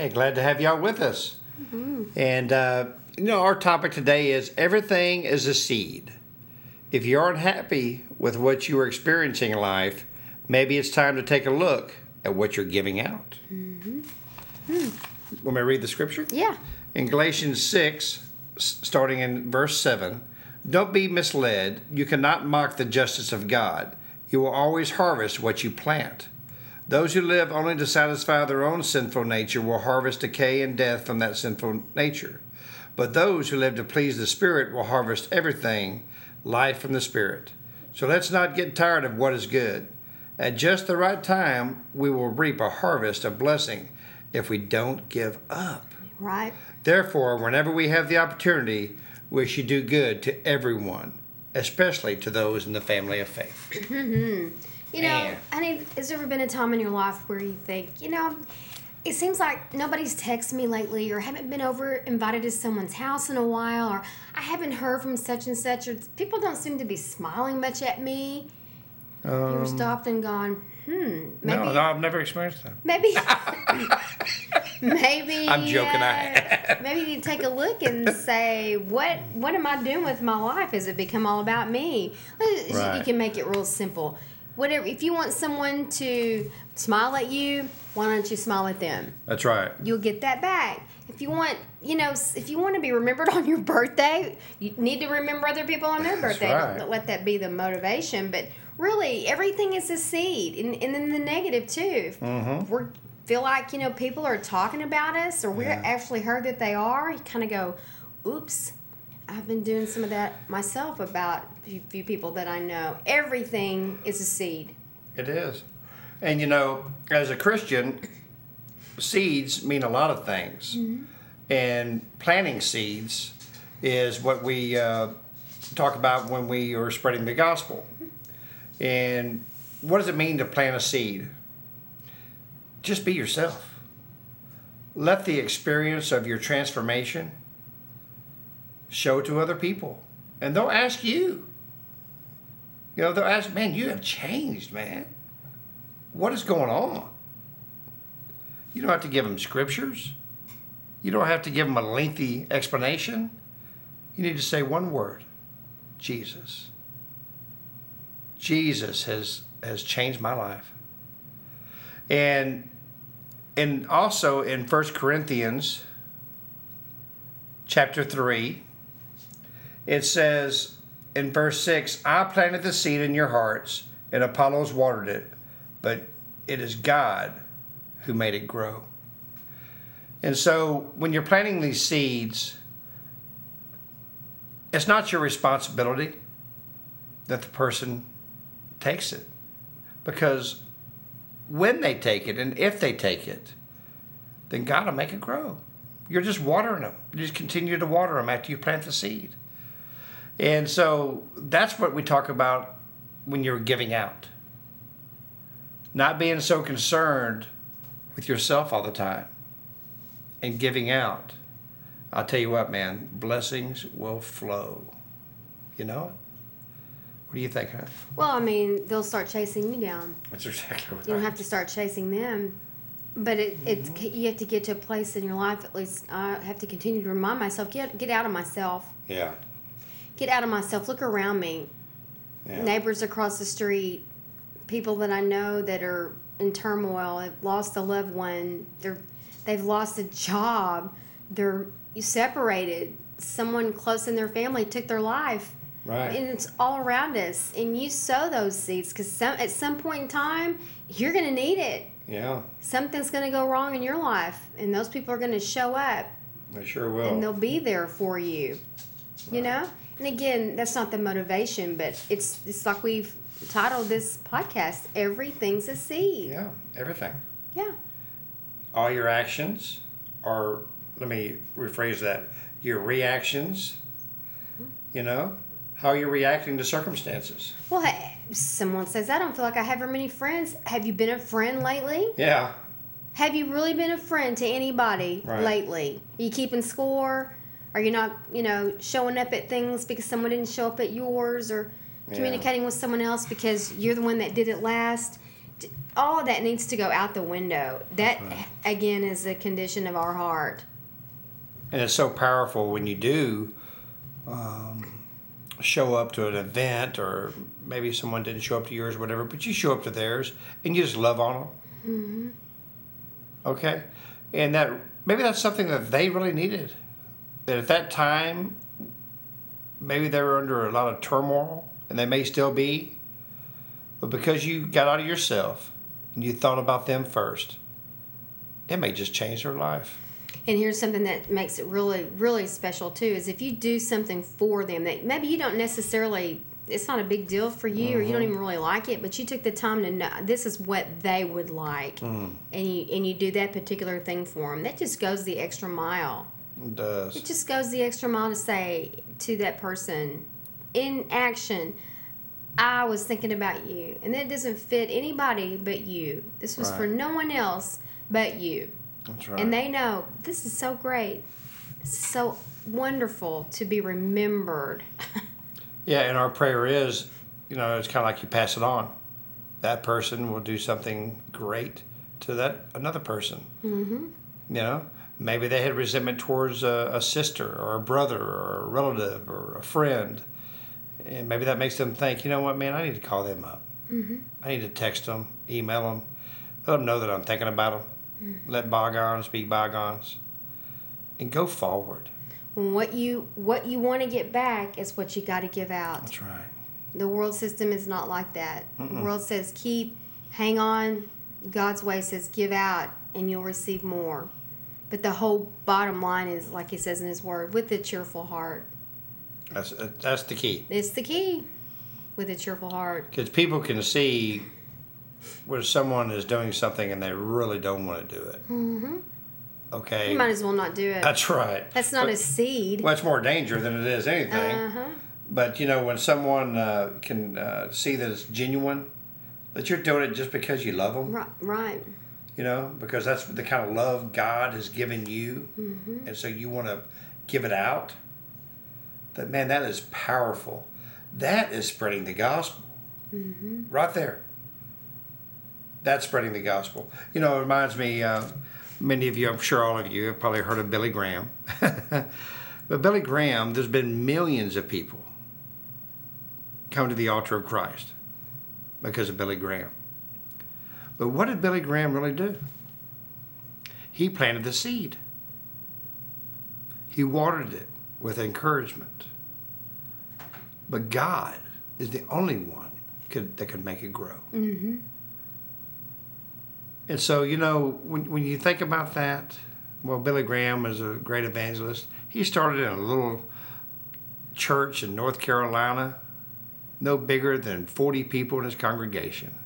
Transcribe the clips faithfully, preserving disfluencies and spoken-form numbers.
Hey, glad to have y'all with us. Mm-hmm. And, uh, you know, our topic today is everything is a seed. If you aren't happy with what you are experiencing in life, maybe it's time to take a look at what you're giving out. Mm-hmm. Mm. Want me to read the scripture? Yeah. In Galatians six, starting in verse seven, don't be misled. You cannot mock the justice of God. You will always harvest what you plant. Those who live only to satisfy their own sinful nature will harvest decay and death from that sinful nature. But those who live to please the Spirit will harvest everything, life from the Spirit. So let's not get tired of what is good. At just the right time, we will reap a harvest of blessing if we don't give up. Right. Therefore, whenever we have the opportunity, we should do good to everyone, especially to those in the family of faith. Mm-hmm. You know, and, I mean, has there ever been a time in your life where you think, you know, it seems like nobody's texted me lately, or haven't been over invited to someone's house in a while, or I haven't heard from such and such, or people don't seem to be smiling much at me. Um, you were stopped and gone, hmm. Maybe, no, no, I've never experienced that. Maybe. Maybe I'm joking. Uh, I maybe you take a look and say, what What am I doing with my life? Has it become all about me? Right. You can make it real simple. Whatever. If you want someone to smile at you, why don't you smile at them? That's right. You'll get that back. If you want, you know, if you want to be remembered on your birthday, you need to remember other people on their birthday. That's right. Don't let that be the motivation. But really, everything is a seed, and and then the negative too. Mm-hmm. We're feel like, you know, people are talking about us, or we're yeah. actually heard that they are, you kind of go, oops, I've been doing some of that myself about a few people that I know. Everything is a seed. It is. And, you know, as a Christian, seeds mean a lot of things. Mm-hmm. And planting seeds is what we uh, talk about when we are spreading the gospel. Mm-hmm. And what does it mean to plant a seed? Just be yourself. Let the experience of your transformation show to other people. And they'll ask you. You know, they'll ask, man, you have changed, man. What is going on? You don't have to give them scriptures. You don't have to give them a lengthy explanation. You need to say one word. Jesus. Jesus has, has changed my life. And and also in First Corinthians chapter three, it says in verse six, I planted the seed in your hearts, and Apollos watered it, but it is God who made it grow. And so when you're planting these seeds, it's not your responsibility that the person takes it, because when they take it, and if they take it, then God will make it grow. You're just watering them. You just continue to water them after you plant the seed. And so that's what we talk about when you're giving out. Not being so concerned with yourself all the time and giving out. I'll tell you what, man, blessings will flow. You know it? What do you think, huh? Well, I mean, they'll start chasing you down. That's exactly what I You don't have to start chasing them. But it, mm-hmm. it, you have to get to a place in your life, at least I have to continue to remind myself, get, get out of myself. Yeah. Get out of myself. Look around me. Yeah. Neighbors across the street, people that I know that are in turmoil, have lost a loved one, they're, they've lost a job, they're separated, someone close in their family took their life. Right. And it's all around us. And you sow those seeds because some, at some point in time, you're going to need it. Yeah. Something's going to go wrong in your life, and those people are going to show up. They sure will. And they'll be there for you. Right. You know? And again, that's not the motivation, but it's, it's like we've titled this podcast, Everything's a Seed. Yeah, everything. Yeah. All your actions are, let me rephrase that, your reactions, mm-hmm. you know? How you're reacting to circumstances. Well, hey, someone says, I don't feel like I have very many friends. Have you been a friend lately? Yeah. Have you really been a friend to anybody right. lately? Are you keeping score? Are you not, you know, showing up at things because someone didn't show up at yours, or communicating yeah. with someone else because you're the one that did it last? all that needs to go out the window. That, right. again, is the condition of our heart. And it's so powerful when you do um, show up to an event, or maybe someone didn't show up to yours, whatever, but you show up to theirs and you just love on them. Mm-hmm. Okay? And that maybe that's something that they really needed. That at that time, maybe they were under a lot of turmoil, and they may still be. But because you got out of yourself and you thought about them first, it may just change their life. And here's something that makes it really, really special, too, is if you do something for them that maybe you don't necessarily, it's not a big deal for you, mm-hmm. or you don't even really like it, but you took the time to know this is what they would like, mm. and you and you do that particular thing for them. That just goes the extra mile. It does. It just goes the extra mile to say to that person, in action, I was thinking about you, and that doesn't fit anybody but you. This was right. for no one else but you. That's right. And they know this is so great, it's so wonderful to be remembered. Yeah, and our prayer is, you know, it's kind of like you pass it on. That person will do something great to that another person. Mm-hmm. You know, maybe they had resentment towards a, a sister or a brother or a relative or a friend. And maybe that makes them think, you know what, man, I need to call them up. Mm-hmm. I need to text them, email them, let them know that I'm thinking about them. Mm-hmm. Let bygones be bygones, and go forward. What you what you want to get back is what you got to give out. That's right. The world system is not like that. Mm-mm. The world says keep, hang on. God's way says give out, and you'll receive more. But the whole bottom line is, like He says in His Word, with a cheerful heart. That's that's the key. It's the key, with a cheerful heart. Because people can see where someone is doing something and they really don't want to do it. Mm-hmm. Okay. You might as well not do it. That's right. That's not but, a seed. Well, it's more danger than it is anything. Uh-huh. But, you know, when someone uh, can uh, see that it's genuine, that you're doing it just because you love them. Right. Right. You know, because that's the kind of love God has given you. Mm-hmm. And so you want to give it out. That, man, that is powerful. That is spreading the gospel. Mm-hmm. Right there. That's spreading the gospel. You know, it reminds me, uh, many of you, I'm sure all of you, have probably heard of Billy Graham. But Billy Graham, there's been millions of people come to the altar of Christ because of Billy Graham. But what did Billy Graham really do? He planted the seed. He watered it with encouragement. But God is the only one could, that can make it grow. Mm-hmm. And so, you know, when when you think about that, well, Billy Graham is a great evangelist. He started in a little church in North Carolina, no bigger than forty people in his congregation.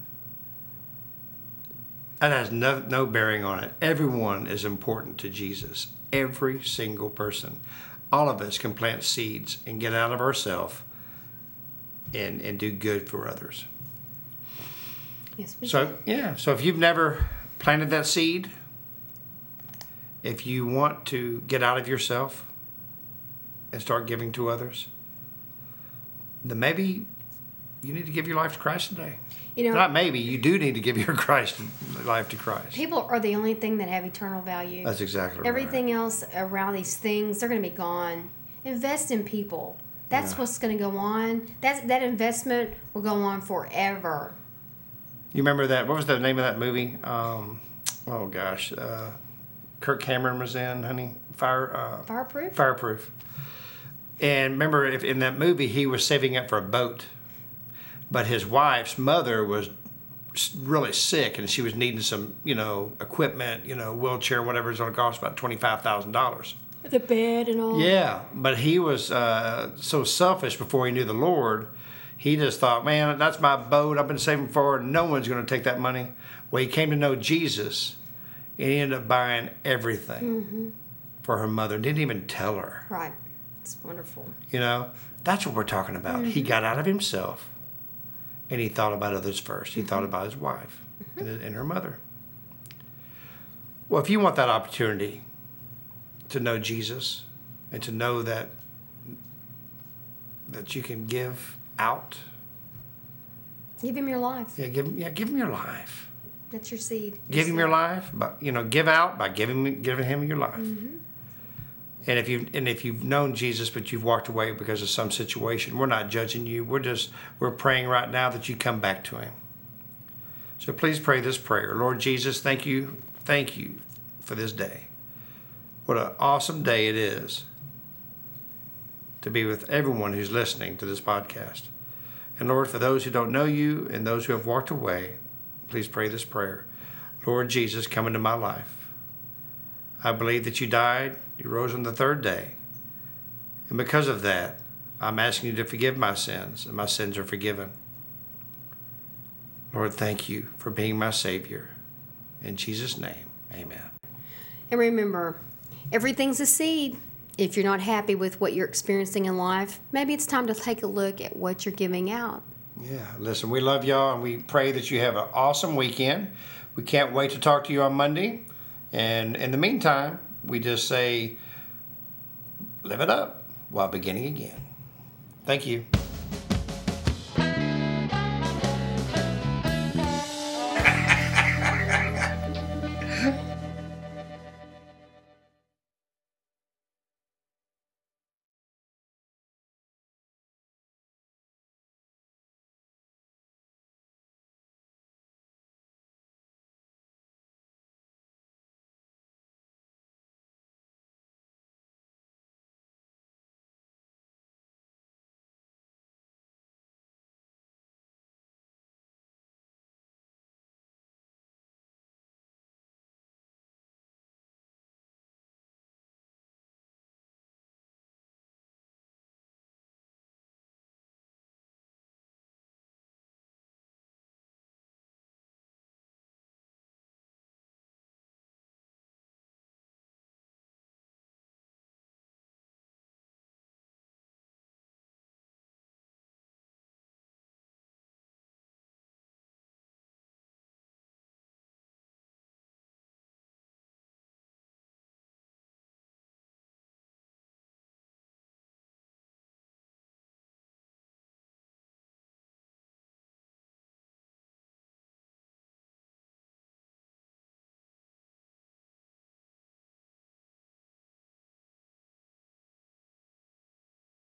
That has no, no bearing on it. Everyone is important to Jesus, every single person. All of us can plant seeds and get out of ourselves and, and do good for others. Yes, we so, do. Yeah, so if you've never planted that seed, if you want to get out of yourself and start giving to others, then maybe you need to give your life to Christ today. You know, not maybe, you do need to give your Christ life to Christ. People are the only thing that have eternal value. That's exactly right. Everything else around these things, they're going to be gone. Invest in people. That's yeah. what's going to go on. That's, that investment will go on forever. You remember that? What was the name of that movie? Um, oh, gosh. Uh, Kirk Cameron was in, honey. Fire. Uh, Fireproof? Fireproof. And remember, if in that movie, he was saving up for a boat. But his wife's mother was really sick, and she was needing some, you know, equipment, you know, wheelchair, whatever. It's going to cost about twenty-five thousand dollars. The bed and all. Yeah, but he was uh, so selfish before he knew the Lord. He just thought, man, that's my boat. I've been saving for it. No one's going to take that money. Well, he came to know Jesus, and he ended up buying everything mm-hmm. for her mother. Didn't even tell her. Right. It's wonderful. You know, that's what we're talking about. Mm-hmm. He got out of himself. And he thought about others first. He mm-hmm. thought about his wife mm-hmm. and, and her mother. Well, if you want that opportunity to know Jesus and to know that that you can give out. Give him your life. Yeah, give, yeah, give him your life. That's your seed. Your give seed. Him your life. By, you know, give out by giving giving him your life. Mm-hmm. And if you and if you've known Jesus but you've walked away because of some situation, we're not judging you. We're just we're praying right now that you come back to him. So please pray this prayer. Lord Jesus, thank you, thank you for this day. What an awesome day it is to be with everyone who's listening to this podcast. And Lord, for those who don't know you and those who have walked away, please pray this prayer. Lord Jesus, come into my life. I believe that you died, you rose on the third day. And because of that, I'm asking you to forgive my sins, and my sins are forgiven. Lord, thank you for being my Savior. In Jesus' name, amen. And remember, everything's a seed. If you're not happy with what you're experiencing in life, maybe it's time to take a look at what you're giving out. Yeah, listen, we love y'all, and we pray that you have an awesome weekend. We can't wait to talk to you on Monday. And in the meantime, we just say, live it up while beginning again. Thank you.